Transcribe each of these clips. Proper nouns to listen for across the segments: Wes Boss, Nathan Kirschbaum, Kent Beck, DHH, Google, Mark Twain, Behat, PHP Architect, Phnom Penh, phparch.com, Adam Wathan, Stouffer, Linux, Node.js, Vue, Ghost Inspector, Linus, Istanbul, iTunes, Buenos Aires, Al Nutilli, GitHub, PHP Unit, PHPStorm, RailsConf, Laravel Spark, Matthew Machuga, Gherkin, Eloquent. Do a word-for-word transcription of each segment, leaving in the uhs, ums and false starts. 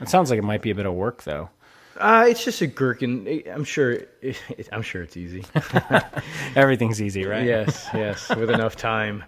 It sounds like it might be a bit of work, though. Uh, it's just a Gherkin. I'm sure. It, it, I'm sure it's easy. Everything's easy, right? Yes, yes. With enough time.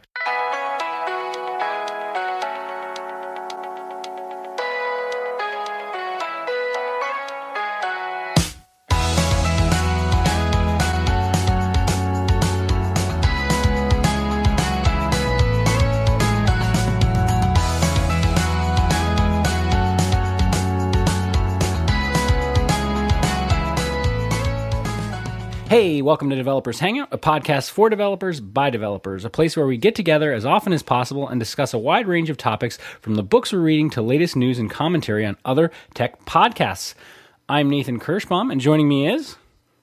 Hey, welcome to Developers Hangout, a podcast for developers by developers, a place where we get together as often as possible and discuss a wide range of topics from the books we're reading to latest news and commentary on other tech podcasts. I'm Nathan Kirschbaum, and joining me is...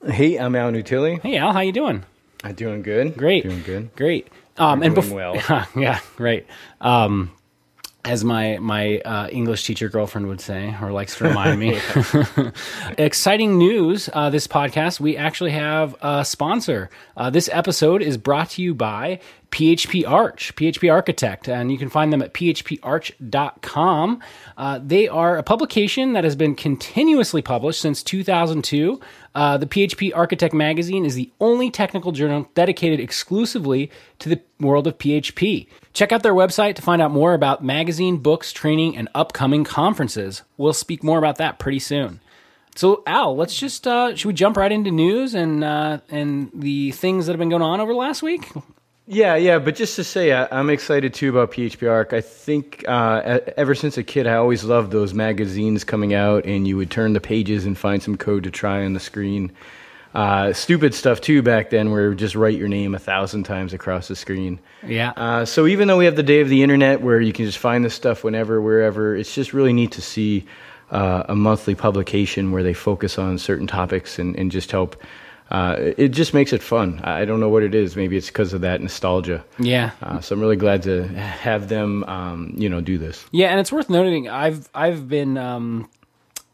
Hey, I'm Al Nutilli. Hey, Al, how you doing? I'm doing good. Great. Doing good. Great. Um, and doing bef- well. Yeah, great. Um, as my, my uh, English teacher girlfriend would say, or likes to remind me. Exciting news, uh, this podcast, we actually have a sponsor. Uh, this episode is brought to you by P H P Arch, P H P Architect, and you can find them at p h p arch dot com. Uh, they are a publication that has been continuously published since two thousand two. Uh, the P H P Architect magazine is the only technical journal dedicated exclusively to the world of P H P. Check out their website to find out more about magazine, books, training, and upcoming conferences. We'll speak more about that pretty soon. So, Al, let's just, uh, should we jump right into news and uh, and the things that have been going on over the last week? Yeah, yeah, but just to say, I, I'm excited too about P H P Arc. I think uh, ever since a kid, I always loved those magazines coming out, and you would turn the pages and find some code to try on the screen. Uh, stupid stuff too back then, where just write your name a thousand times across the screen. Yeah. Uh, so even though we have the day of the internet, where you can just find this stuff whenever, wherever, it's just really neat to see uh, a monthly publication where they focus on certain topics and, and just help. Uh, it just makes it fun. I don't know what it is. Maybe it's because of that nostalgia. Yeah. Uh, so I'm really glad to have them, um, you know, do this. Yeah, and it's worth noting. I've I've been um,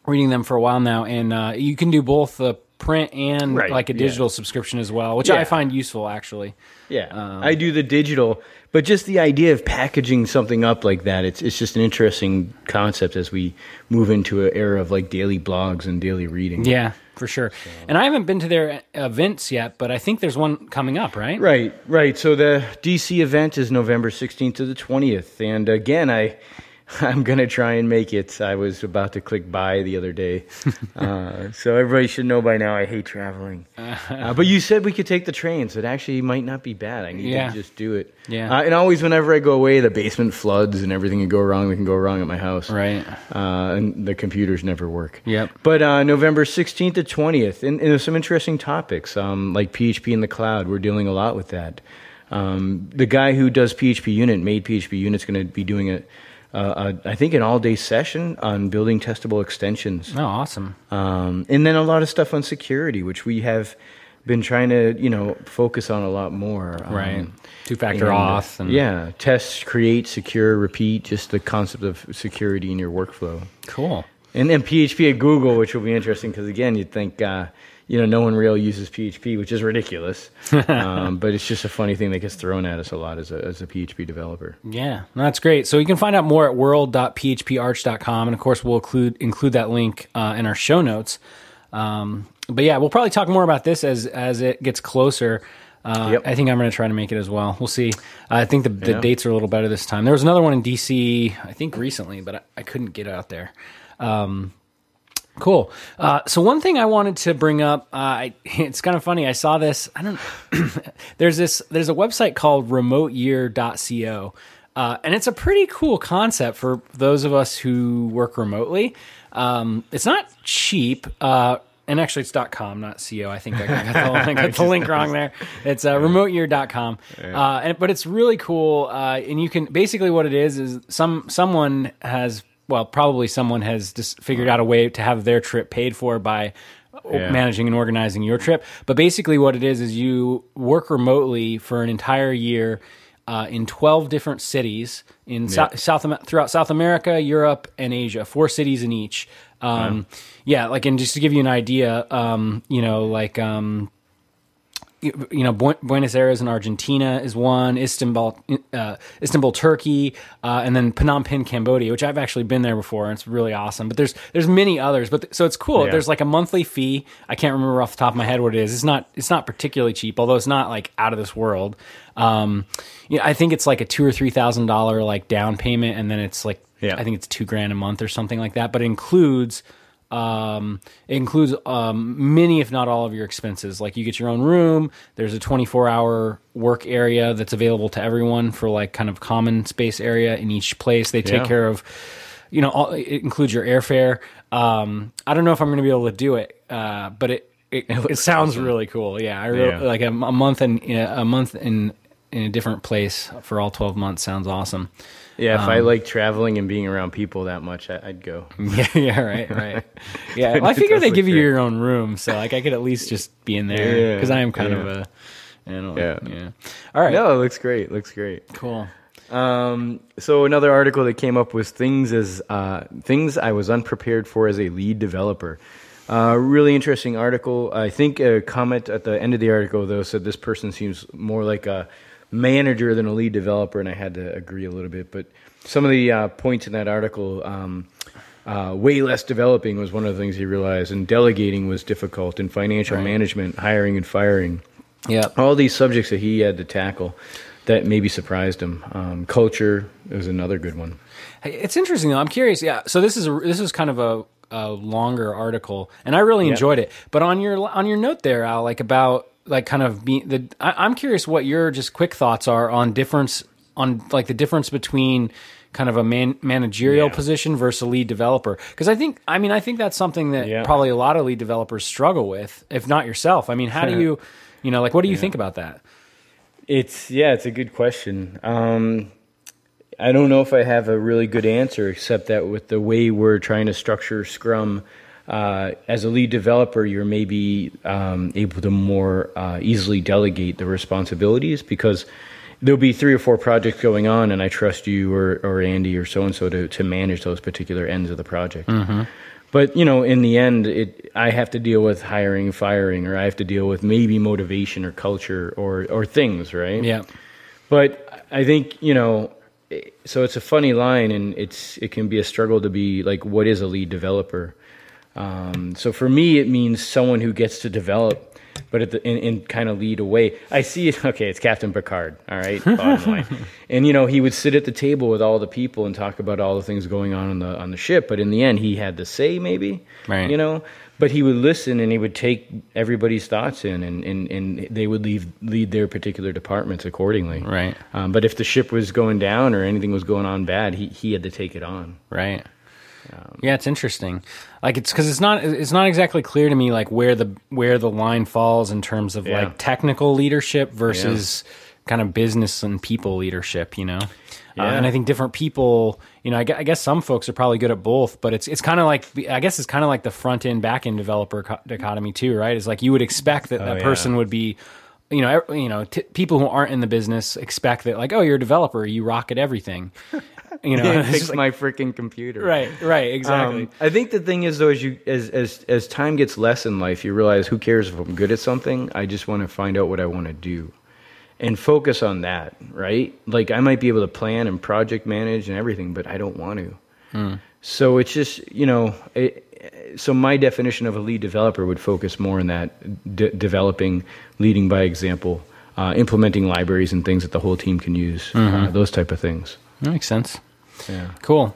reading them for a while now, and uh, you can do both the print and right. like a digital yeah. subscription as well, which yeah. I find useful actually. Yeah, um, I do the digital, but just the idea of packaging something up like that, it's it's just an interesting concept as we move into an era of like daily blogs and daily reading. Yeah. For sure. And I haven't been to their events yet, but I think there's one coming up, right? Right, right. So the D C event is November sixteenth to the twentieth. And again, I, I'm going to try and make it. I was about to click buy the other day. uh, so everybody should know by now I hate traveling. Uh, but you said we could take the train, so it actually might not be bad. I need yeah. to just do it. Yeah. Uh, and always whenever I go away, the basement floods and everything can go wrong. We can go wrong at my house. Right. Uh, and the computers never work. Yep. But uh, November sixteenth to twentieth, and, and there's some interesting topics, um, like P H P in the cloud. We're dealing a lot with that. Um, the guy who does P H P Unit, made P H P Unit, is going to be doing a Uh, a, I think an all-day session on building testable extensions. Oh, awesome. Um, and then a lot of stuff on security, which we have been trying to, you know, focus on a lot more. Um, right. Two-factor auth. And yeah. Test, create, secure, repeat, just the concept of security in your workflow. Cool. And then P H P at Google, which will be interesting because, again, you'd think... Uh, You know, no one really uses P H P, which is ridiculous. um, but it's just a funny thing that gets thrown at us a lot as a, as a P H P developer. Yeah, that's great. So you can find out more at world dot p h p arch dot com. And, of course, we'll include include that link uh, in our show notes. Um, but, yeah, we'll probably talk more about this as, as it gets closer. Uh, yep. I think I'm going to try to make it as well. We'll see. I think the, the yeah. dates are a little better this time. There was another one in D C, I think, recently, but I, I couldn't get out there. Um Cool. Uh, so one thing I wanted to bring up, uh, I, it's kind of funny. I saw this. I don't. there's this. There's a website called remote year dot co, uh, and it's a pretty cool concept for those of us who work remotely. Um, it's not cheap, uh, and actually it's .com, not .co. I think I got the, I got the link wrong there. It's uh, remote year dot com, uh, and, but it's really cool. Uh, and you can basically what it is is some someone has. Well, probably someone has just figured out a way to have their trip paid for by yeah. managing and organizing your trip. But basically what it is is you work remotely for an entire year uh, in twelve different cities in yep. so- South throughout South America, Europe, and Asia, four cities in each. Um, wow. Yeah, like, and just to give you an idea, um, you know, like... Um, you know, Buenos Aires in Argentina is one, Istanbul, uh, Istanbul, Turkey, uh, and then Phnom Penh, Cambodia, which I've actually been there before, and it's really awesome. But there's there's many others. But th- so it's cool. Yeah. There's like a monthly fee. I can't remember off the top of my head what it is. It's not it's not particularly cheap, although it's not like out of this world. Um, you know, I think it's like a two or three thousand dollar like down payment, and then it's like yeah. I think it's two grand a month or something like that. But it includes. Um, it includes um, many, if not all, of your expenses. Like you get your own room. There's a twenty-four hour work area that's available to everyone for like kind of common space area in each place. They take yeah. care of, you know, all, it includes your airfare. Um, I don't know if I'm going to be able to do it, uh, but it it, it sounds awesome. Really cool. Yeah, I really, yeah. like a, a month in a month in in a different place for all twelve months sounds awesome. Yeah, if um, I like traveling and being around people that much, I, I'd go. Yeah, yeah, right, right. Yeah, well, I figure they give you your own room, so like I could at least just be in there because yeah, I am kind yeah. of a. I don't yeah, like, yeah. All right. No, it looks great. Looks great. Cool. Um. So another article that came up was things as uh, things I was unprepared for as a lead developer. Uh, really interesting article. I think a comment at the end of the article though said this person seems more like a manager than a lead developer, and I had to agree a little bit, but some of the uh, points in that article, um, uh, way less developing was one of the things he realized, and delegating was difficult, and financial right. management, hiring and firing. Yeah. All these subjects that he had to tackle that maybe surprised him. Um, culture is another good one. Hey, it's interesting though. I'm curious. Yeah. So this is, a, this is kind of a, a longer article, and I really yep. enjoyed it, but on your, on your note there, Al, like about, like kind of being the, I, I'm curious what your just quick thoughts are on difference on like the difference between kind of a man, managerial yeah. position versus a lead developer. Cause I think, I mean, I think that's something that yeah. probably a lot of lead developers struggle with, if not yourself. I mean, how do you, you know, like, what do you yeah. think about that? It's yeah, it's a good question. Um, I don't know if I have a really good answer, except that with the way we're trying to structure Scrum, Uh, as a lead developer, you're maybe um, able to more uh, easily delegate the responsibilities because there'll be three or four projects going on, and I trust you or, or Andy or so-and-so to, to manage those particular ends of the project. Mm-hmm. But, you know, in the end, it, I have to deal with hiring, firing, or I have to deal with maybe motivation or culture or, or things, right? Yeah. But I think, you know, so it's a funny line, and it's it can be a struggle to be like, what is a lead developer? Um, so for me, it means someone who gets to develop, but at the, and, and kind of lead away. I see it. Okay, it's Captain Picard. All right, bottom line. And you know, he would sit at the table with all the people and talk about all the things going on on the on the ship. But in the end, he had to say maybe, right. you know. But he would listen and he would take everybody's thoughts in, and, and, and they would leave, lead their particular departments accordingly. Right. Um, but if the ship was going down or anything was going on bad, he he had to take it on. Right. Um, yeah, it's interesting. Like it's because it's not it's not exactly clear to me like where the where the line falls in terms of yeah. like technical leadership versus yeah. kind of business and people leadership, you know. Yeah. Uh, and I think different people, you know, I, I guess some folks are probably good at both, but it's it's kind of like I guess it's kind of like the front end back end developer co- dichotomy too, right? It's like you would expect that oh, that yeah. person would be. You know, you know, t- people who aren't in the business expect that, like, oh, you're a developer, you rock at everything. You know, fix like, my freaking computer. Right, right, exactly. Um, I think the thing is, though, as you as, as as time gets less in life, you realize who cares if I'm good at something. I just want to find out what I want to do, and focus on that. Right? Like, I might be able to plan and project manage and everything, but I don't want to. Mm. So it's just, you know, it, so my definition of a lead developer would focus more on that de- developing, leading by example, uh, implementing libraries and things that the whole team can use, mm-hmm. uh, those type of things. That makes sense. Yeah. Cool.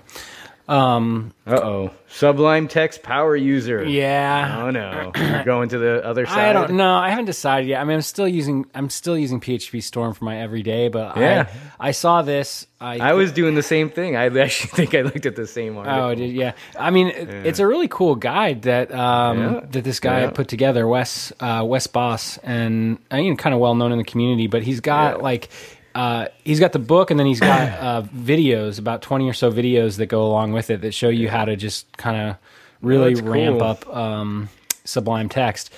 Um, uh-oh. Sublime Text Power User. Yeah. Oh, no. You're going to the other side? I don't know. I haven't decided yet. I mean, I'm still using I'm still using P H P Storm for my everyday, but yeah. I, I saw this. I, I was doing the same thing. I actually think I looked at the same article. Oh, did, yeah. I mean, yeah. it's a really cool guide that um, yeah. that this guy yeah. put together, Wes, uh, Wes Boss, and I mean, kind of well-known in the community, but he's got, yeah. like... Uh, he's got the book, and then he's got uh, videos, about twenty or so videos that go along with it that show you how to just kind of really oh, ramp cool. up um, Sublime Text.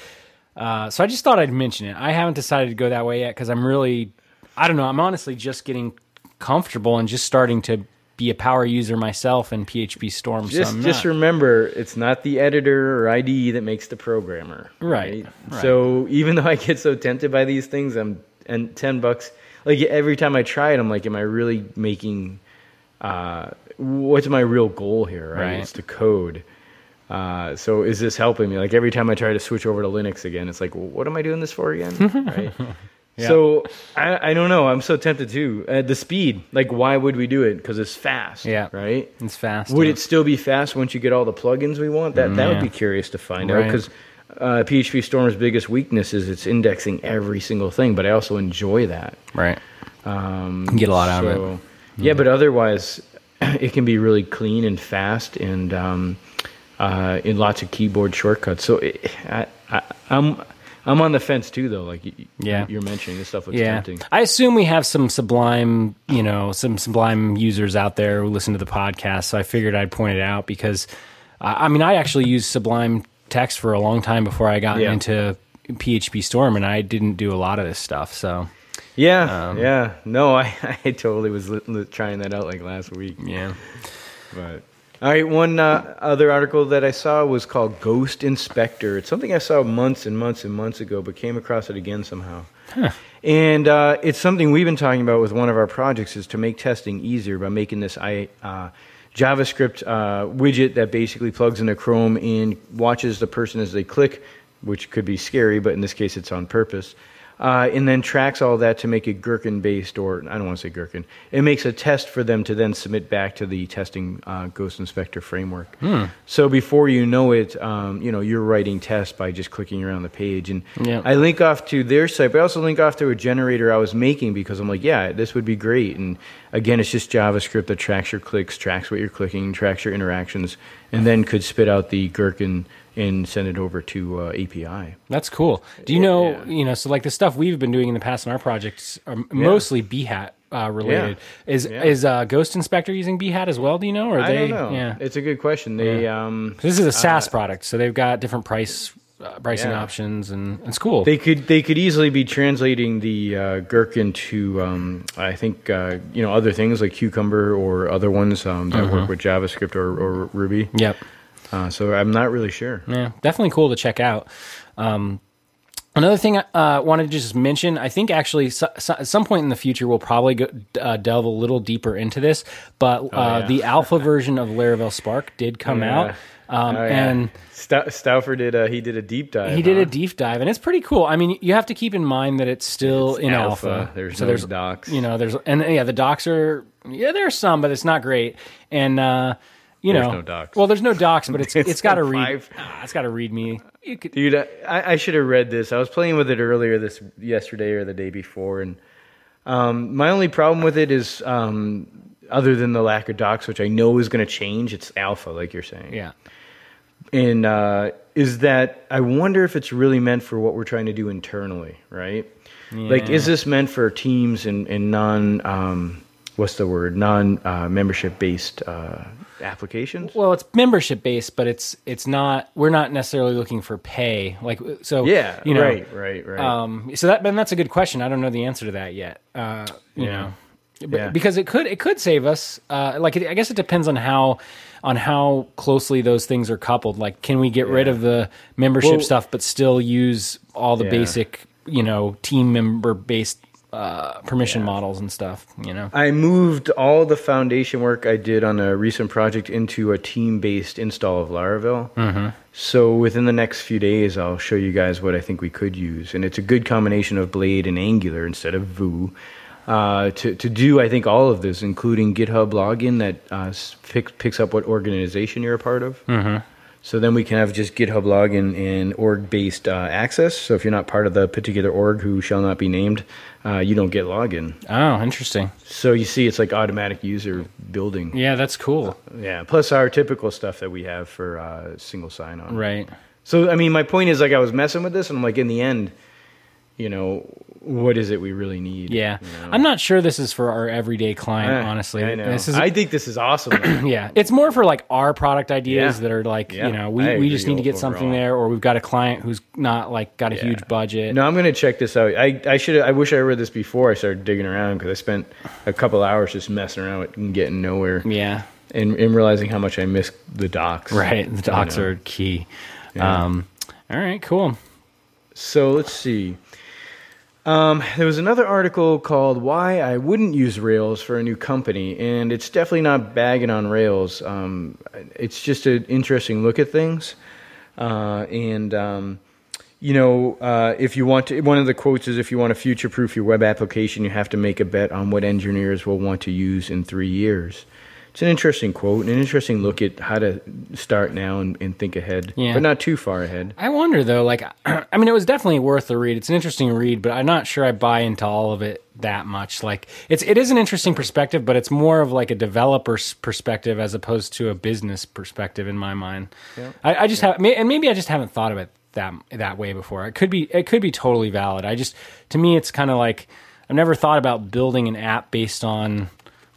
Uh, so I just thought I'd mention it. I haven't decided to go that way yet because I'm really, I don't know, I'm honestly just getting comfortable and just starting to be a power user myself in P H P Storm. Just, so I'm just not. Remember, it's not the editor or I D E that makes the programmer. Right, right? So even though I get so tempted by these things, I'm and ten bucks, like every time I try it, I'm like, am I really making, uh, what's my real goal here? Right. right. It's to code. Uh, so is this helping me? Like every time I try to switch over to Linux again, it's like, well, what am I doing this for again? Right. Yeah. So I, I don't know. I'm so tempted too. Uh, the speed, like why would we do it? Because it's fast, yeah. right? It's fast. Would yeah. it still be fast once you get all the plugins we want? That mm, that yeah. would be curious to find right. out, because uh, P H P Storm's biggest weakness is it's indexing every single thing, but I also enjoy that. Right. Um, you get a lot so, out of it. Yeah, yeah, but otherwise it can be really clean and fast and... Um, Uh, in lots of keyboard shortcuts. So it, I, I, I'm I'm on the fence too, though. Like you, yeah. you're mentioning, this stuff looks yeah. tempting. I assume we have some Sublime, you know, some Sublime users out there who listen to the podcast. So I figured I'd point it out because, uh, I mean, I actually used Sublime Text for a long time before I got yeah. into P H P Storm, and I didn't do a lot of this stuff. So yeah, um, yeah, no, I, I totally was li- li- trying that out like last week. Yeah, but. All right, one uh, other article that I saw was called Ghost Inspector. It's something I saw months and months and months ago, but came across it again somehow. Huh. And uh, it's something we've been talking about with one of our projects, is to make testing easier by making this I, uh, JavaScript uh, widget that basically plugs into Chrome and watches the person as they click, which could be scary, but in this case it's on purpose. Uh, and then tracks all that to make a Gherkin-based, or I don't want to say Gherkin, it makes a test for them to then submit back to the testing uh, Ghost Inspector framework. Hmm. So before you know it, um, you know, you're writing tests by just clicking around the page. And yeah. I link off to their site, but I also link off to a generator I was making because I'm like, yeah, this would be great. And again, it's just JavaScript that tracks your clicks, tracks what you're clicking, tracks your interactions, and then could spit out the Gherkin and send it over to uh, A P I. That's cool. Do you know, yeah. you know, so like the stuff we've been doing in the past in our projects are yeah. mostly Behat uh, related. Yeah. Is yeah. is uh, Ghost Inspector using Behat as well, do you know? Or are I they, don't know. Yeah. It's a good question. They yeah. um, this is a SaaS uh, product, so they've got different price uh, pricing yeah. options, and it's cool. They could they could easily be translating the uh, Gherkin to, um, I think, uh, you know, other things like Cucumber or other ones um, that mm-hmm. work with JavaScript or, or Ruby. Yep. Uh, so I'm not really sure. Yeah, definitely cool to check out. Um, another thing I uh, wanted to just mention, I think actually so, so, at some point in the future we'll probably go, uh, delve a little deeper into this, but uh, oh, yeah. the alpha version of Laravel Spark did come yeah. out. Um, oh, yeah. And Stouffer did a, he did a deep dive. He did huh? a deep dive, and it's pretty cool. I mean, you have to keep in mind that it's still it's in alpha. alpha. There's so no there's docs. You know, there's and yeah, the docs are yeah, there's some, but it's not great. And uh, You there's know, no docs. Well, there's no docs, but it's it's, it's got to read. Ah, it's got to read me, you could, dude. I, I should have read this. I was playing with it earlier this yesterday or the day before, and um, my only problem with it is, um, other than the lack of docs, which I know is going to change. It's alpha, like you're saying. Yeah. And uh, is that I wonder if it's really meant for what we're trying to do internally, right? Yeah. Like, is this meant for teams and and non um, what's the word non uh, membership based? Uh, applications? Well, it's membership based, but it's it's not we're not necessarily looking for pay. Like so yeah, you know, right, right, right. Um so that and that's a good question. I don't know the answer to that yet. Uh you yeah. know. But, yeah. because it could it could save us. Uh like it, I guess it depends on how on how closely those things are coupled. Like can we get yeah. rid of the membership well, stuff but still use all the yeah. basic, you know, team member based Uh, permission yeah. models and stuff, you know? I moved all the foundation work I did on a recent project into a team-based install of Laravel. Mm-hmm. So within the next few days, I'll show you guys what I think we could use. And it's a good combination of Blade and Angular instead of Vue uh, to, to do, I think, all of this, including GitHub login that uh, pick, picks up what organization you're a part of. Mm-hmm. So then we can have just GitHub login and org-based uh, access. So if you're not part of the particular org who shall not be named, uh, you don't get login. Oh, interesting. So you see it's like automatic user building. Yeah, that's cool. Uh, yeah, plus our typical stuff that we have for uh, single sign-on. Right. So, I mean, my point is like I was messing with this, and I'm like in the end, you know, what is it we really need? Yeah. You know? I'm not sure this is for our everyday client, I, honestly. I know. This is, I think this is awesome. Yeah. It's more for like our product ideas yeah. that are like, yeah. you know, we, we just need to get overall. something there, or we've got a client who's not like got a yeah. huge budget. No, I'm going to check this out. I, I should, I wish I read this before I started digging around, because I spent a couple hours just messing around with and getting nowhere. Yeah. And, and realizing how much I missed the docs. Right. The docs are key. Yeah. Um, all right, cool. So let's see. Um, there was another article called Why I Wouldn't Use Rails for a New Company, and it's definitely not bagging on Rails. Um, it's just an interesting look at things. Uh, and, um, you know, uh, if you want to, one of the quotes is, if you want to future-proof your web application, you have to make a bet on what engineers will want to use in three years. It's an interesting quote and an interesting look at how to start now and, and think ahead, yeah. but not too far ahead. I wonder, though, like, I mean, it was definitely worth the read. It's an interesting read, but I'm not sure I buy into all of it that much. Like, it's, it is an interesting perspective, but it's more of like a developer's perspective as opposed to a business perspective in my mind. Yeah. I, I just yeah. have, and maybe I just haven't thought of it that that way before. It could be, it could be totally valid. I just, to me, it's kind of like, I've never thought about building an app based on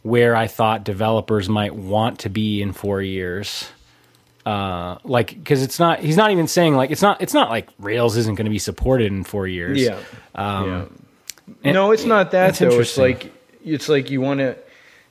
where I thought developers might want to be in four years. Uh, like, because it's not, he's not even saying like, it's not, it's not like Rails isn't going to be supported in four years. Yeah. Um, yeah. No, it's not that, it's though. It's like, it's like you want to,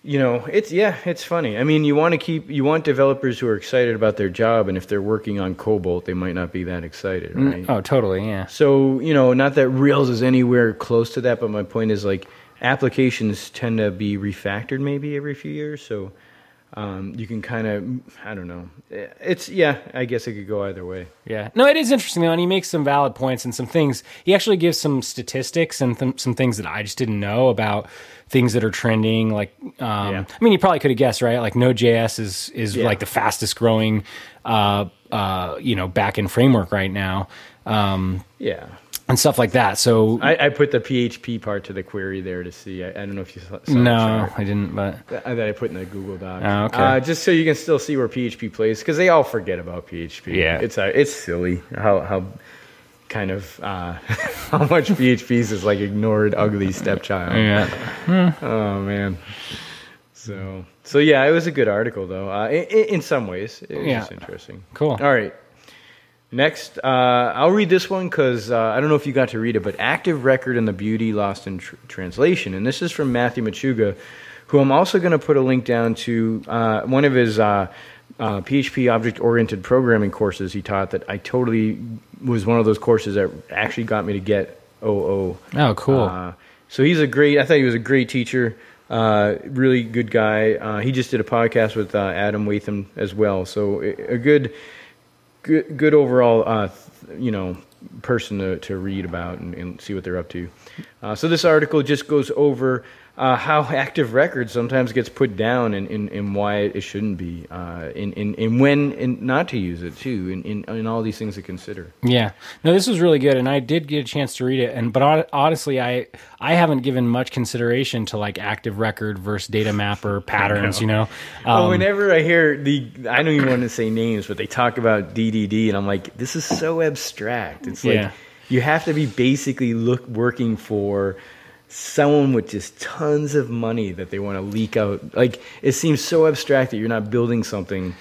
you know, it's, yeah, it's funny. I mean, you want to keep, you want developers who are excited about their job, and if they're working on Cobalt, they might not be that excited, right? Mm, oh, totally, yeah. So, you know, not that Rails is anywhere close to that, but my point is like, applications tend to be refactored maybe every few years, so um, you can kind of, I don't know. It's, yeah, I guess it could go either way. Yeah. No, it is interesting, though, and he makes some valid points and some things. He actually gives some statistics and th- some things that I just didn't know about things that are trending. Like, um, yeah. I mean, you probably could have guessed, right? Like, Node.js is, is yeah. like the fastest growing, uh, uh, you know, backend framework right now. Um, yeah. And stuff like that. So I, I put the P H P part to the query there to see. I, I don't know if you saw it. No, I didn't, but that I put in the Google Doc. Oh, okay. Uh, just so you can still see where P H P plays, because they all forget about P H P. Yeah, it's uh, it's silly how how kind of uh, how much P H P's is like ignored, ugly stepchild. Yeah. Oh man. So so yeah, it was a good article though. Uh, in, in some ways, it was yeah. just interesting. Cool. All right. Next, uh, I'll read this one because uh, I don't know if you got to read it, but Active Record and the Beauty Lost in tr- Translation. And this is from Matthew Machuga, who I'm also going to put a link down to uh, one of his uh, uh, P H P object-oriented programming courses he taught that I totally was one of those courses that actually got me to get O O. Oh, cool. Uh, so he's a great, I thought he was a great teacher, uh, really good guy. Uh, he just did a podcast with uh, Adam Wathan as well. So a good... Good, good overall, uh, you know, person to, to read about and, and see what they're up to. Uh, so this article just goes over uh, how Active Record sometimes gets put down and, and, and why it shouldn't be, uh, and, and, and when and not to use it too, and, and, and all these things to consider. Yeah, no, this was really good, and I did get a chance to read it. And but honestly, I I haven't given much consideration to like Active Record versus data mapper patterns. You know, um, oh, whenever I hear the, I don't even want to say names, but they talk about D D D, and I'm like, this is so abstract. It's like yeah. you have to be basically look working for someone with just tons of money that they want to leak out. Like, it seems so abstract that you're not building something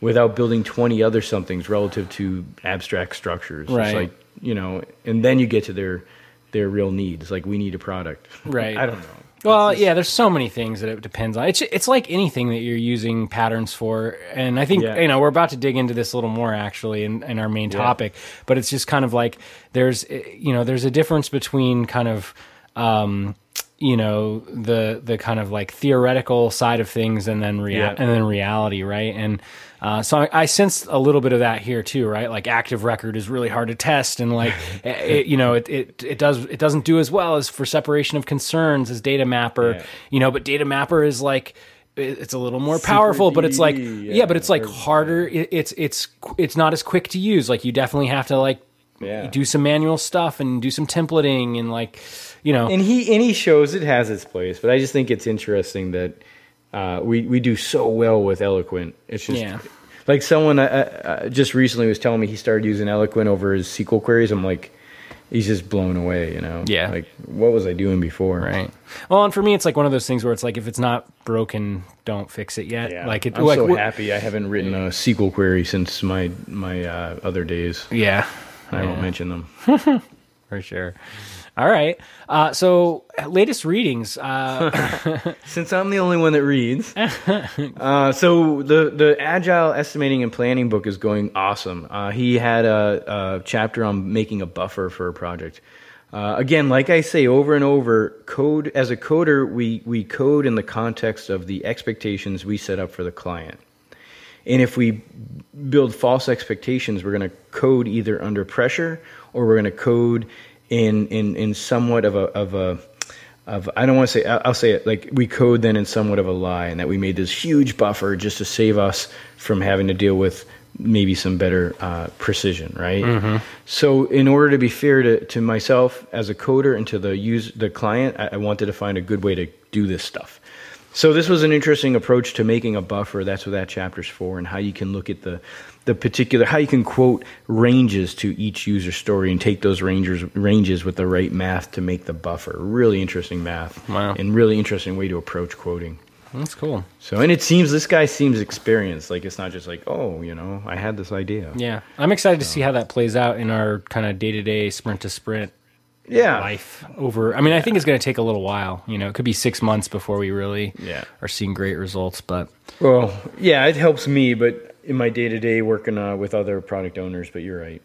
without building twenty other somethings relative to abstract structures. Right. It's like, you know, and then you get to their their real needs. Like, we need a product. Right. I don't know. Well, yeah, there's so many things that it depends on. It's it's like anything that you're using patterns for. And I think, yeah. you know, we're about to dig into this a little more, actually, in, in our main topic. Yeah. But it's just kind of like there's, you know, there's a difference between kind of, um, you know, the the kind of like theoretical side of things and then, rea- yeah. and then reality, right? And uh, so I, I sense a little bit of that here too, right? Like Active Record is really hard to test, and like it, you know, it, it it does it doesn't do as well as for separation of concerns as data mapper, yeah. you know. But data mapper is like it's a little more powerful, but it's like yeah, yeah but it's like harder. It, it's it's it's not as quick to use. Like you definitely have to like. Yeah. Do some manual stuff and do some templating and like, you know. And he and he shows it has its place, but I just think it's interesting that uh, we we do so well with Eloquent. It's just yeah. like someone uh, uh, just recently was telling me he started using Eloquent over his S Q L queries. I'm like, he's just blown away, you know? Yeah. Like, what was I doing before? Right. Well, and for me, it's like one of those things where it's like, if it's not broken, don't fix it yet. Yeah. Like, it, I'm like, so happy I haven't written a S Q L query since my, my uh, other days. Yeah. I yeah. won't mention them. For sure. All right. Uh, so, latest readings. Uh, Since I'm the only one that reads. Uh, so, the, the Agile Estimating and Planning book is going awesome. Uh, he had a, a chapter on making a buffer for a project. Uh, again, like I say over and over, code as a coder, we, we code in the context of the expectations we set up for the client. And if we build false expectations, we're going to code either under pressure or we're going to code... In, in in somewhat of a of a of I don't want to say I'll say it like we code then in somewhat of a lie, and that we made this huge buffer just to save us from having to deal with maybe some better uh, precision, right? Mm-hmm. So in order to be fair to, to myself as a coder and to the use the client, I, I wanted to find a good way to do this stuff. So this was an interesting approach to making a buffer. That's what that chapter's for, and how you can look at the, the particular, how you can quote ranges to each user story and take those ranges ranges with the right math to make the buffer. Really interesting math. Wow. And really interesting way to approach quoting. That's cool. So, and it seems, this guy seems experienced. Like, it's not just like, oh, you know, I had this idea. Yeah. I'm excited so. to see how that plays out in our kind of day-to-day sprint-to-sprint. Yeah. Life over. I mean, yeah. I think it's going to take a little while. You know, it could be six months before we really yeah. are seeing great results. But well, yeah, it helps me. But in my day to day working uh, with other product owners, but you're right.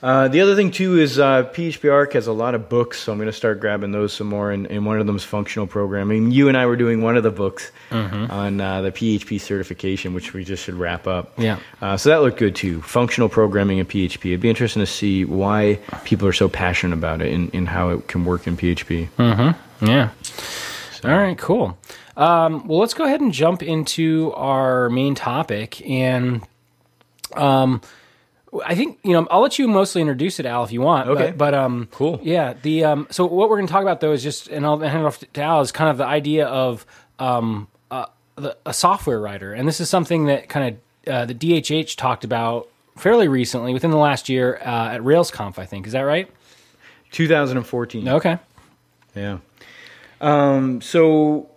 Uh, the other thing too is uh, P H P Arc has a lot of books, so I'm going to start grabbing those some more. And, and one of them is functional programming. You and I were doing one of the books mm-hmm. on uh, the P H P certification, which we just should wrap up. Yeah. Uh, so that looked good too. Functional programming and P H P. It'd be interesting to see why people are so passionate about it and, and how it can work in P H P. Mm-hmm. Yeah. So. All right. Cool. Um, well, let's go ahead and jump into our main topic and. Um, I think, you know, I'll let you mostly introduce it, Al, if you want. Okay. But, but um, cool. Yeah. The um, so what we're going to talk about though is just, and I'll hand it off to Al, is kind of the idea of um, uh, the, a software writer, and this is something that kind of uh, the D H H talked about fairly recently, within the last year uh, at RailsConf. I think is that right? twenty fourteen. Okay. Yeah. Um. So.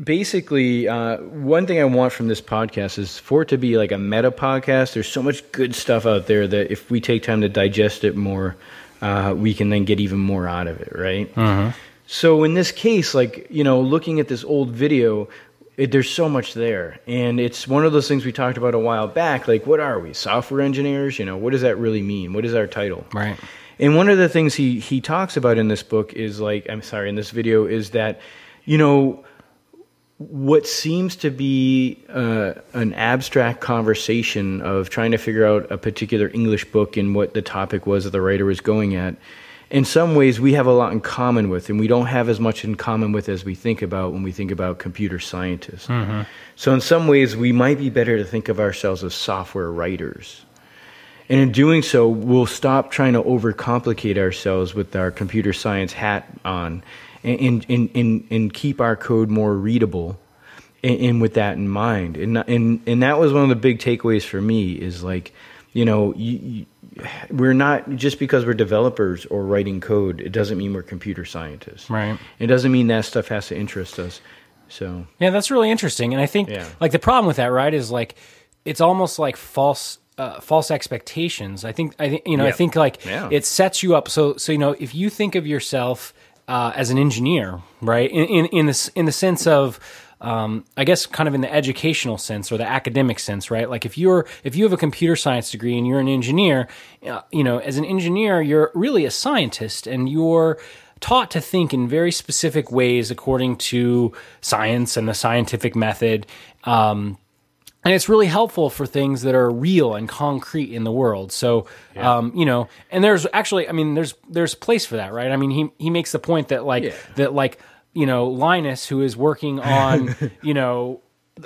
Basically, uh, one thing I want from this podcast is for it to be like a meta podcast. There's so much good stuff out there that if we take time to digest it more, uh, we can then get even more out of it, right? Uh-huh. So in this case, like, you know, looking at this old video, it, there's so much there. And it's one of those things we talked about a while back. Like, what are we? Software engineers? You know, what does that really mean? What is our title? Right. And one of the things he, he talks about in this book is like, I'm sorry, in this video is that, you know, what seems to be uh, an abstract conversation of trying to figure out a particular English book and what the topic was that the writer was going at, in some ways we have a lot in common with, and we don't have as much in common with as we think about when we think about computer scientists. Mm-hmm. So in some ways we might be better to think of ourselves as software writers. And in doing so, we'll stop trying to overcomplicate ourselves with our computer science hat on, And, and and and keep our code more readable, and, and with that in mind, and and and that was one of the big takeaways for me is like, you know, you, you, we're not just because we're developers or writing code, it doesn't mean we're computer scientists, right? It doesn't mean that stuff has to interest us. So yeah, that's really interesting, and I think yeah. like the problem with that, right, is like it's almost like false. Uh, false expectations. I think I think you know yeah. I think like yeah. it sets you up. So so you know if you think of yourself uh, as an engineer, right? In in in the in the sense of um, I guess kind of in the educational sense or the academic sense, right? Like if you're if you have a computer science degree and you're an engineer, uh, you know, as an engineer, you're really a scientist and you're taught to think in very specific ways according to science and the scientific method. Um, And it's really helpful for things that are real and concrete in the world. So, yeah. um, you know, and there's actually, I mean, there's there's place for that, right? I mean, he he makes the point that like yeah. that like you know Linus, who is working on you know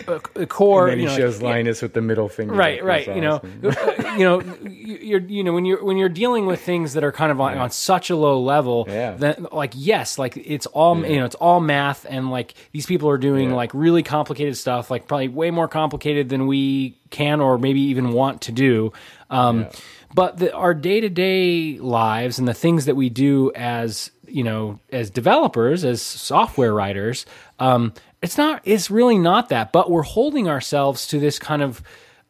a, a core. And then he you know, shows like, Linus yeah, with the middle finger. Right, right. You know, you know, you're you know when you're when you're dealing with things that are kind of on, yeah. on such a low level. Yeah. Then like yes, like it's all yeah. you know, it's all math, and like these people are doing yeah. like really complicated stuff, like probably way more complicated than we can or maybe even want to do. Um, yeah. But the, our day-to-day lives and the things that we do as you know as developers, as software writers, um, it's not it's really not that. But we're holding ourselves to this kind of,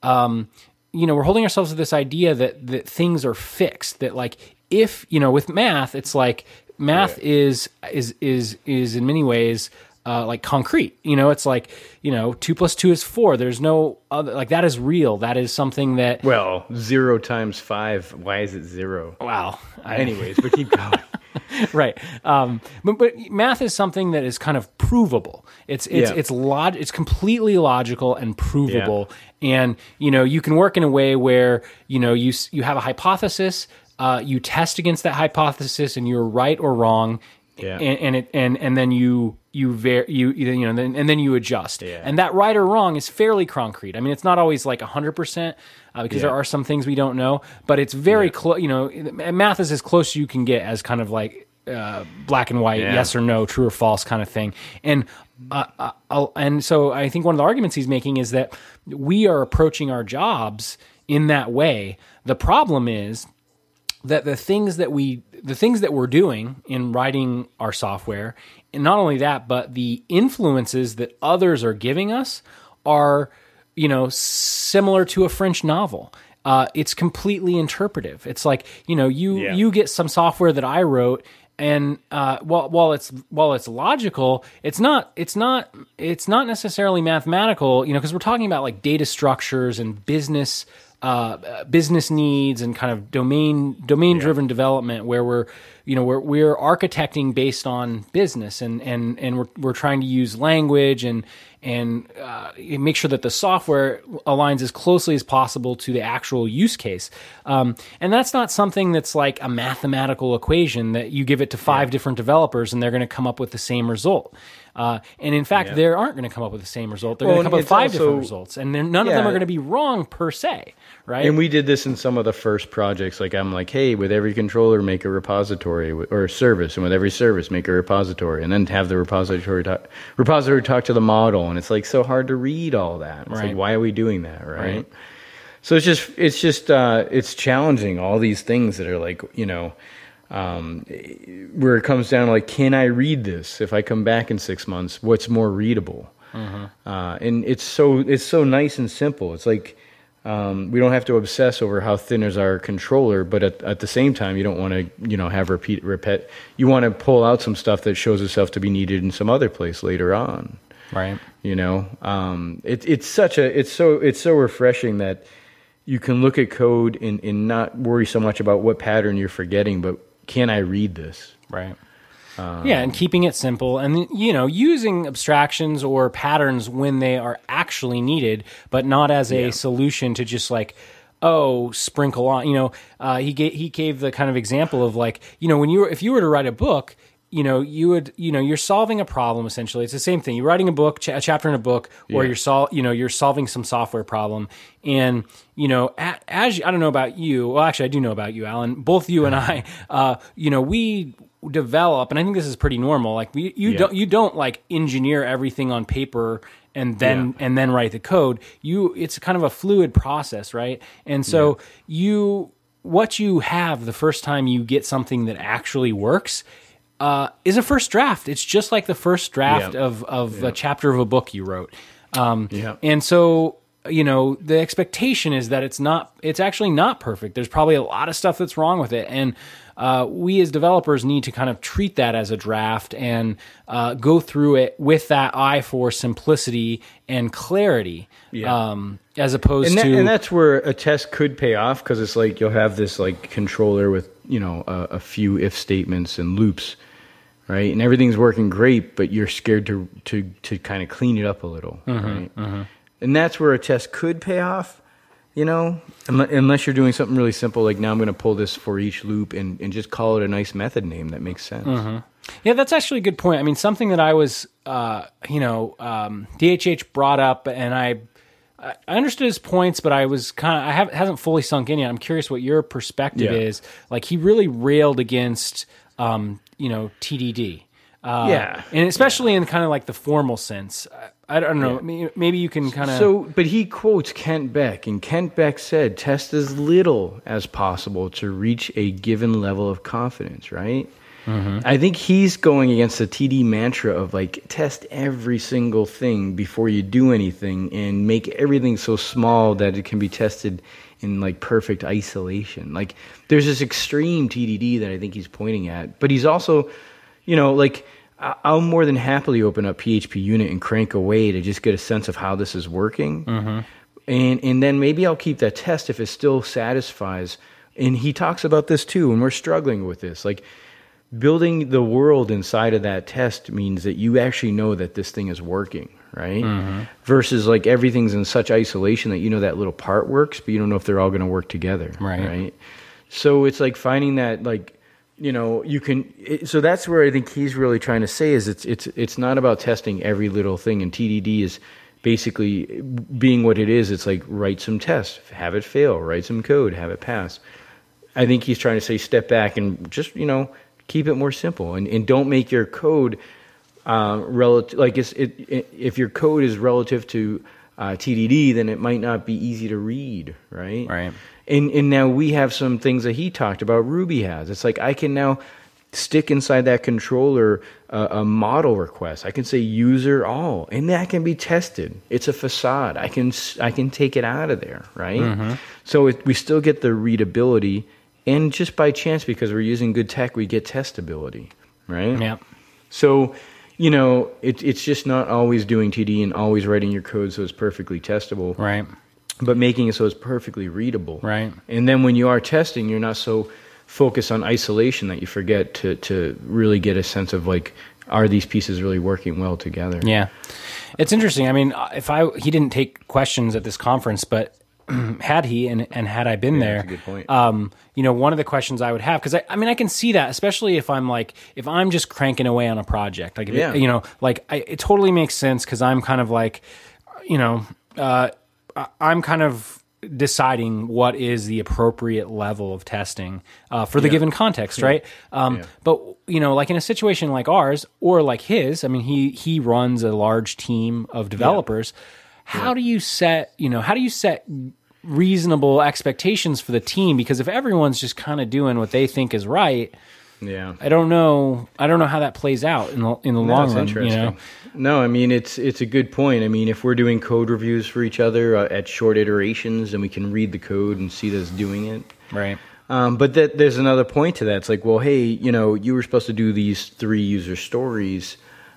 um, you know, we're holding ourselves to this idea that that things are fixed. That like if you know with math, it's like math yeah. is is is is in many ways. Uh, like concrete, you know, it's like, you know, two plus two is four. There's no other, like that is real. That is something that, well, zero times five. Why is it zero? Wow. I, Anyways, but keep going. Right. Um, but, but math is something that is kind of provable. It's, it's, yeah. it's log, it's completely logical and provable. Yeah. And, you know, you can work in a way where, you know, you, you have a hypothesis, uh, you test against that hypothesis and you're right or wrong. Yeah. And, and it, and, and then you, you ver- you you know and then you adjust yeah. and that right or wrong is fairly concrete. I mean, it's not always like one hundred percent uh, because yeah. there are some things we don't know, but it's very yeah. close. You know, math is as close as you can get as kind of like uh, black and white, yeah. yes or no, true or false kind of thing. And uh, I'll, and so I think one of the arguments he's making is that we are approaching our jobs in that way. The problem is that the things that we the things that we're doing in writing our software, and not only that, but the influences that others are giving us are, you know, similar to a French novel. Uh, it's completely interpretive. It's like, you know, you yeah. you get some software that I wrote, and uh, while while it's while it's logical, it's not it's not it's not necessarily mathematical. You know, because we're talking about like data structures and business uh, business needs and kind of domain domain driven yeah. development where we're. You know, we're we're architecting based on business, and and and we're we're trying to use language and and uh, make sure that the software aligns as closely as possible to the actual use case. Um, and that's not something that's like a mathematical equation that you give it to five yeah. different developers and they're going to come up with the same result. Uh, and in fact, yeah. they aren't going to come up with the same result. They're well, going to come up with five also, different results, and none yeah. of them are going to be wrong per se, right? And we did this in some of the first projects. Like I'm like, hey, with every controller, make a repository. Or service, and with every service, make a repository, and then have the repository talk, repository talk to the model, and it's like so hard to read all that. It's right. like, why are we doing that, right? right. So it's just, it's just, uh, it's challenging all these things that are like, you know, um, where it comes down to like, can I read this? If I come back in six months, what's more readable? Mm-hmm. Uh, and it's so, it's so nice and simple. It's like. Um, we don't have to obsess over how thin is our controller, but at, at the same time, you don't want to, you know, have repeat, repeat. You want to pull out some stuff that shows itself to be needed in some other place later on, right? You know, um, it, it's such a, it's so, it's so refreshing that you can look at code and, and not worry so much about what pattern you're forgetting, but can I read this, right? Um, yeah, and keeping it simple and, you know, using abstractions or patterns when they are actually needed, but not as a yeah. solution to just like, oh, sprinkle on. You know, uh, he, gave, he gave the kind of example of like, you know, when you were, if you were to write a book, you know, you would, you know, you're solving a problem essentially. It's the same thing. You're writing a book, ch- a chapter in a book, or yeah. you're sol- you know, you're solving some software problem. And you know, at, as you, I don't know about you, well, actually, I do know about you, Alan. Both you and I, uh, you know, we develop, and I think this is pretty normal. Like we, you yeah. don't, you don't like engineer everything on paper and then yeah. and then write the code. You, it's kind of a fluid process, right? And so yeah. you, what you have the first time you get something that actually works. Uh, is a first draft. It's just like the first draft yeah. of, of yeah. a chapter of a book you wrote. Um, yeah. And so, you know, the expectation is that it's not, it's actually not perfect. There's probably a lot of stuff that's wrong with it. And uh, we as developers need to kind of treat that as a draft and uh, go through it with that eye for simplicity and clarity yeah. um, as opposed and that, to... And that's where a test could pay off because it's like you'll have this like controller with, you know, a, a few if statements and loops. Right, and everything's working great, but you're scared to to, to kind of clean it up a little, mm-hmm, right? Mm-hmm. And that's where a test could pay off, you know, unless you're doing something really simple like now I'm going to pull this for each loop and, and just call it a nice method name that makes sense. Mm-hmm. Yeah, that's actually a good point. I mean, something that I was, uh, you know, um, D H H brought up, and I, I understood his points, but I was kind of, I haven't hasn't fully sunk in yet. I'm curious what your perspective yeah. is. Like, he really railed against, um, you know, T D D. Uh, yeah, and especially yeah. in kind of like the formal sense. I, I don't know. Yeah. Maybe you can kind of. So, but he quotes Kent Beck, and Kent Beck said, "Test as little as possible to reach a given level of confidence." Right. Mm-hmm. I think he's going against the T D mantra of like test every single thing before you do anything and make everything so small that it can be tested in like perfect isolation. Like there's this extreme T D D that I think he's pointing at, but he's also, you know, like I'll more than happily open up P H P Unit and crank away to just get a sense of how this is working. Mm-hmm. And, and then maybe I'll keep that test if it still satisfies. And he talks about this too, and we're struggling with this. Like, building the world inside of that test means that you actually know that this thing is working, right? Mm-hmm. Versus like everything's in such isolation that you know that little part works, but you don't know if they're all going to work together, right. right? So it's like finding that, like, you know, you can. It, so that's where I think he's really trying to say is it's it's it's not about testing every little thing, and T D D is basically being what it is. It's like write some tests, have it fail, write some code, have it pass. I think he's trying to say step back and just, you know, keep it more simple, and, and don't make your code uh, relative. Like it's, it, it, if your code is relative to uh, T D D, then it might not be easy to read, right? Right. And and now we have some things that he talked about. Ruby has. It's like I can now stick inside that controller uh, a model request. I can say user all, and that can be tested. It's a facade. I can I can take it out of there, right? Mm-hmm. So it, we still get the readability. And just by chance, because we're using good tech, we get testability, right? Yeah. So, you know, it, it's just not always doing T D and always writing your code so it's perfectly testable. Right. But making it so it's perfectly readable. Right. And then when you are testing, you're not so focused on isolation that you forget to, to really get a sense of, like, are these pieces really working well together? Yeah. It's interesting. I mean, if I he didn't take questions at this conference, but... had he and, and had I been yeah, there, that's a good point. Um, you know, one of the questions I would have, because I, I mean, I can see that, especially if I'm like, if I'm just cranking away on a project, like, if yeah. it, you know, like I, it totally makes sense because I'm kind of like, you know, uh, I'm kind of deciding what is the appropriate level of testing uh, for the yeah. given context, yeah. right? Um, yeah. But, you know, like in a situation like ours or like his, I mean, he, he runs a large team of developers. Yeah. How yeah. do you set, you know, how do you set reasonable expectations for the team? Because if everyone's just kind of doing what they think is right, yeah, I don't know, I don't know how that plays out in the in the no, long run. You know? No, I mean it's it's a good point. I mean, if we're doing code reviews for each other uh, at short iterations, and we can read the code and see that's doing it, right. Um, but that there's another point to that. It's like, well, hey, you know, you were supposed to do these three user stories.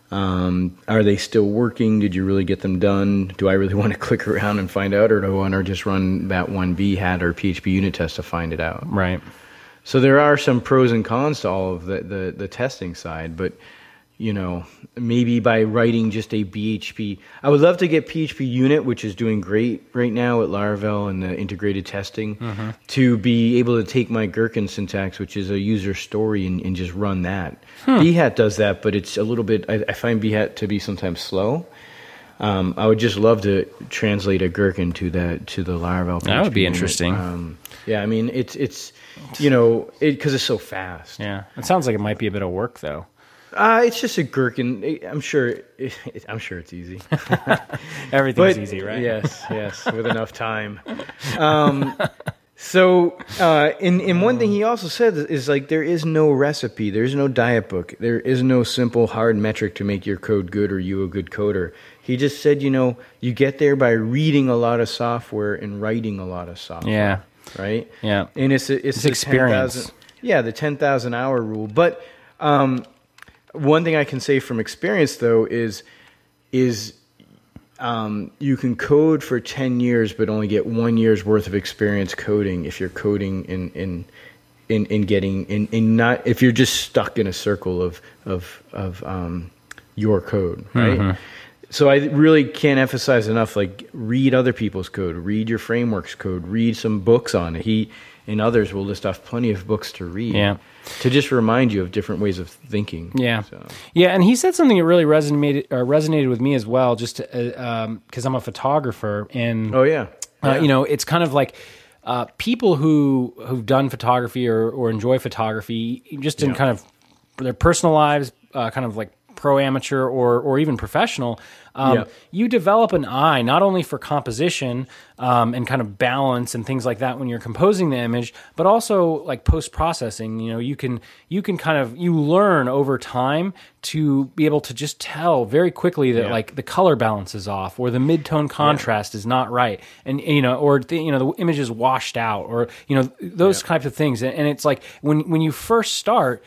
Um, are they still working? Did you really get them done? Do I really want to click around and find out, or do I want to just run that one Behat or P H P unit test to find it out? Right. So there are some pros and cons to all of the, the, the testing side, but you know, maybe by writing just a P H P, I would love to get P H P unit, which is doing great right now at Laravel and the integrated testing, mm-hmm. to be able to take my Gherkin syntax, which is a user story, and, and just run that. Hmm. Behat does that, but it's a little bit, I, I find Behat to be sometimes slow. Um, I would just love to translate a Gherkin to that, to the Laravel. That would be unit. Interesting. Um, yeah, I mean, it's, it's you know, because it, it's so fast. Yeah, it sounds like it might be a bit of work, though. Uh, it's just a Gherkin. I'm sure. It, it, I'm sure it's easy. Everything's but, easy, right? Yes, yes. With enough time. Um, so, uh, and and one thing he also said is like there is no recipe, there is no diet book, there is no simple hard metric to make your code good or you a good coder. He just said, you know, you get there by reading a lot of software and writing a lot of software. Yeah. Right. Yeah. And it's a, it's, it's experience. ten thousand, yeah, the ten thousand hour rule, but. Um, One thing I can say from experience, though, is is um, you can code for ten years but only get one year's worth of experience coding if you're coding in in in, in getting in, in not if you're just stuck in a circle of of of um, your code, right? Mm-hmm. So I really can't emphasize enough, like, read other people's code, read your framework's code, read some books on it. He in others we'll list off plenty of books to read yeah. to just remind you of different ways of thinking. Yeah, so. yeah. And he said something that really resonated uh, resonated with me as well, just because uh, um, I'm a photographer. And oh yeah, uh, yeah. you know, it's kind of like. Uh, people who, who've done photography or, or enjoy photography, just in yeah. kind of their personal lives, uh, kind of like pro amateur or or even professional, um, yeah. you develop an eye not only for composition um, and kind of balance and things like that when you're composing the image, but also like post processing. You know, you can you can kind of you learn over time to be able to just tell very quickly that yeah. like the color balance is off, or the mid-tone contrast yeah. is not right, and you know, or the, you know the image is washed out, or you know those yeah. types of things. And it's like when when you first start.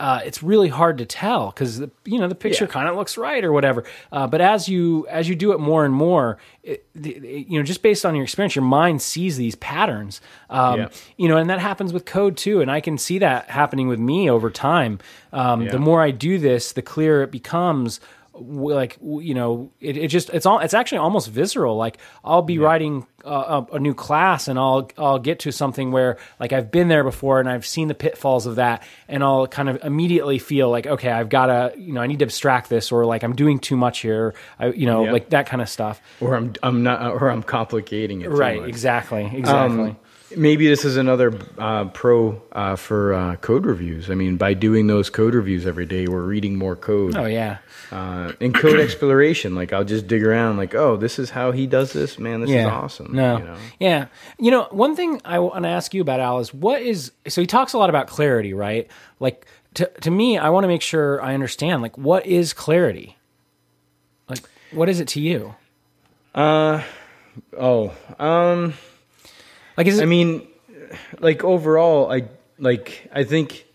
Uh, it's really hard to tell because you know the picture yeah. kind of looks right or whatever. Uh, but as you as you do it more and more, it, it, you know, just based on your experience, your mind sees these patterns. Um, yeah. You know, and that happens with code too. And I can see that happening with me over time. Um, yeah. The more I do this, the clearer it becomes. Like you know, it, it just it's all it's actually almost visceral. Like I'll be yeah. writing uh, a, a new class, and I'll I'll get to something where like I've been there before, and I've seen the pitfalls of that, and I'll kind of immediately feel like okay, I've got to you know I need to abstract this, or like I'm doing too much here, I, you know, yeah. like that kind of stuff. Or I'm I'm not, or I'm complicating it. Right? Too much. Exactly. Exactly. Um, Maybe this is another uh, pro uh, for uh, code reviews. I mean, by doing those code reviews every day, we're reading more code. Oh, yeah. Uh, and code exploration. Like, I'll just dig around like, oh, this is how he does this? Man, this yeah. is awesome. No. You know? Yeah. You know, one thing I want to ask you about, Al, is what is... So he talks a lot about clarity, right? Like, to, to me, I want to make sure I understand, like, what is clarity? Like, what is it to you? Uh, oh, um... Like is it- I mean, like overall, I like. I think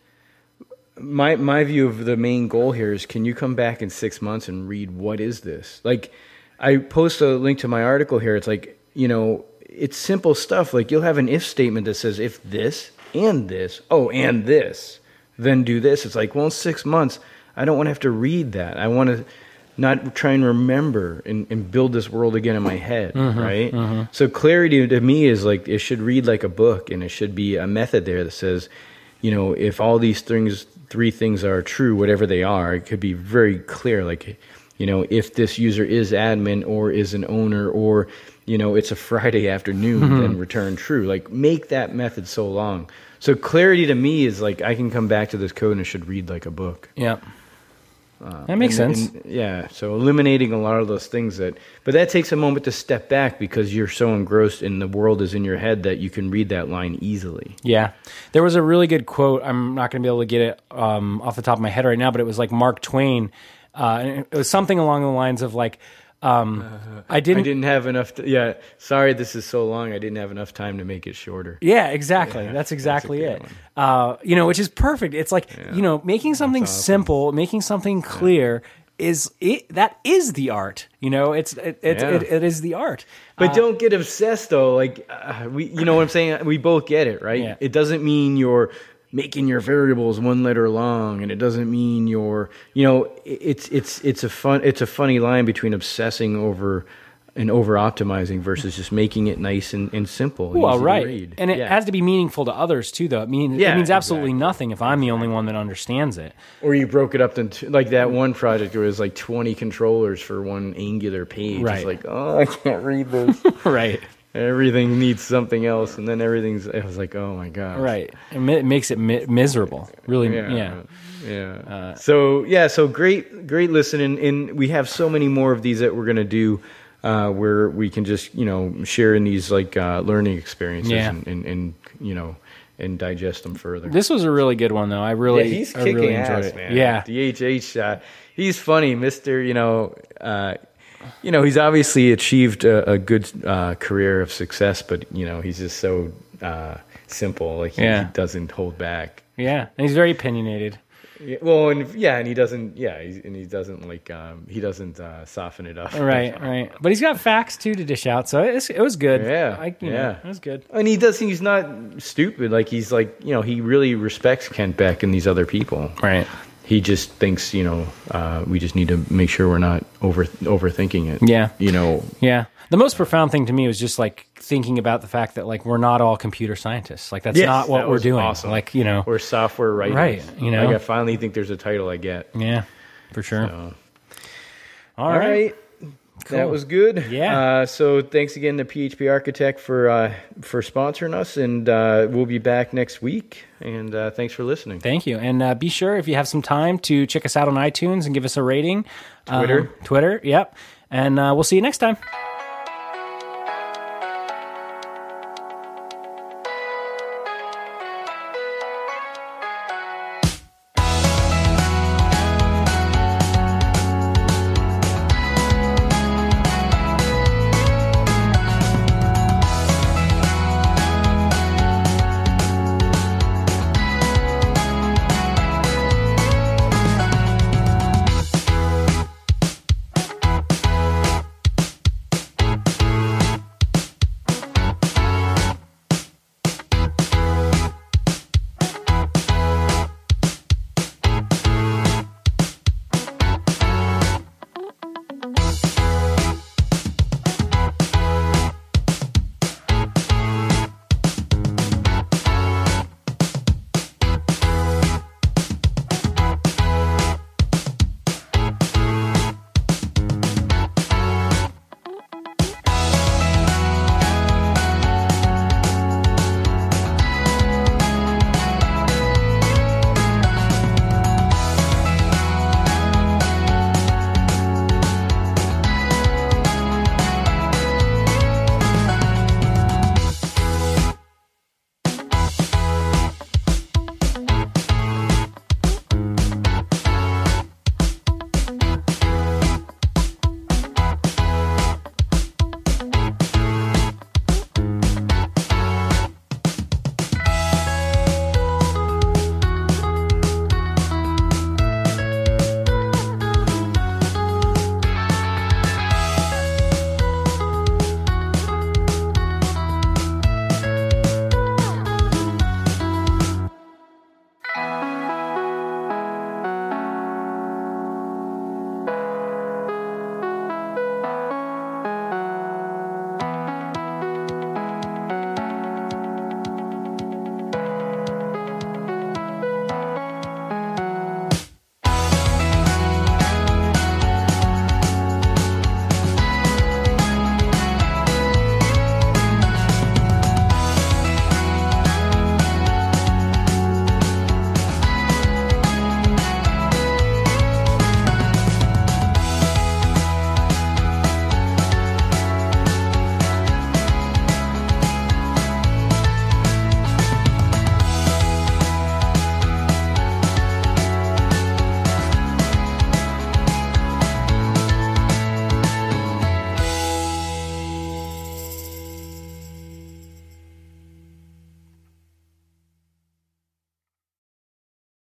my my view of the main goal here is: can you come back in six months and read what is this? Like, I post a link to my article here. It's like you know, it's simple stuff. Like you'll have an if statement that says if this and this, oh and this, then do this. It's like well, in six months, I don't want to have to read that. I want to. Not try and remember and, and build this world again in my head, mm-hmm, right? Mm-hmm. So clarity to me is like, it should read like a book, and it should be a method there that says, you know, if all these things, three things are true, whatever they are, it could be very clear. Like, you know, if this user is admin or is an owner or, you know, it's a Friday afternoon, mm-hmm. then return true. Like make that method so long. So clarity to me is like, I can come back to this code and it should read like a book. Yeah. Uh, that makes and, sense. And, yeah, so eliminating a lot of those things that, but that takes a moment to step back because you're so engrossed in the world is in your head that you can read that line easily. Yeah, there was a really good quote. I'm not going to be able to get it um, off the top of my head right now, but it was like Mark Twain. Uh, and it was something along the lines of like, um, uh, I didn't, I didn't have enough. To, yeah, sorry, this is so long. I didn't have enough time to make it shorter. Yeah, exactly. Yeah, that's exactly that's it. Uh, you know, which is perfect. It's like yeah. you know, making something awesome. simple, making something clear yeah. is it, that is the art. You know, it's it it, yeah. it, it is the art. But uh, don't get obsessed though. Like uh, we, you know what I'm saying? We both get it, right? Yeah. It doesn't mean you're making your variables one letter long, and it doesn't mean you're, you know, it's it's it's a fun it's a funny line between obsessing over and over optimizing versus just making it nice and, and simple. Well, right, read. And it yeah. has to be meaningful to others too, though. I mean, yeah, it means absolutely exactly. nothing if I'm the only one that understands it. Or you broke it up into like that one project where it was like twenty controllers for one Angular page. Right. It's like, oh, I can't read this. Right. Everything needs something else, and then everything's. I was like, oh my gosh. Right. It mi- makes it mi- miserable. Really. Yeah. Yeah. yeah. Uh, so yeah. So great, great listening. And we have so many more of these that we're gonna do, uh, where we can just you know share in these like uh, learning experiences yeah. and, and and you know and digest them further. This was a really good one though. I really, yeah, he's I kicking really enjoyed ass, it. Man. Yeah. D H H. Uh, he's funny, Mister You know. Uh, You know, he's obviously achieved a, a good uh, career of success, but, you know, he's just so uh, simple. Like, he, yeah. he doesn't hold back. Yeah, and he's very opinionated. Yeah, well, and yeah, and he doesn't, yeah, and he doesn't, like, um, he doesn't uh, soften it up. Right, right. But he's got facts, too, to dish out, so it's, it was good. Yeah, I, you yeah. know, it was good. And he does, he's not stupid. Like, he's, like, you know, he really respects Kent Beck and these other people. Right. he just thinks, you know, uh, we just need to make sure we're not over overthinking it. Yeah. You know. Yeah. The most profound thing to me was just like thinking about the fact that like we're not all computer scientists. Like that's yes, not what that we're doing. Awesome. Like, you know, we're software writers. Right. You know. Like I finally think there's a title I get. Yeah. For sure. So. All, all right. right. Cool. That was good. Yeah. Uh, so thanks again to P H P Architect for uh, for sponsoring us, and uh, we'll be back next week. And uh, thanks for listening. Thank you. And uh, be sure, if you have some time, to check us out on iTunes and give us a rating. Twitter. Um, Twitter, yep. And uh, we'll see you next time.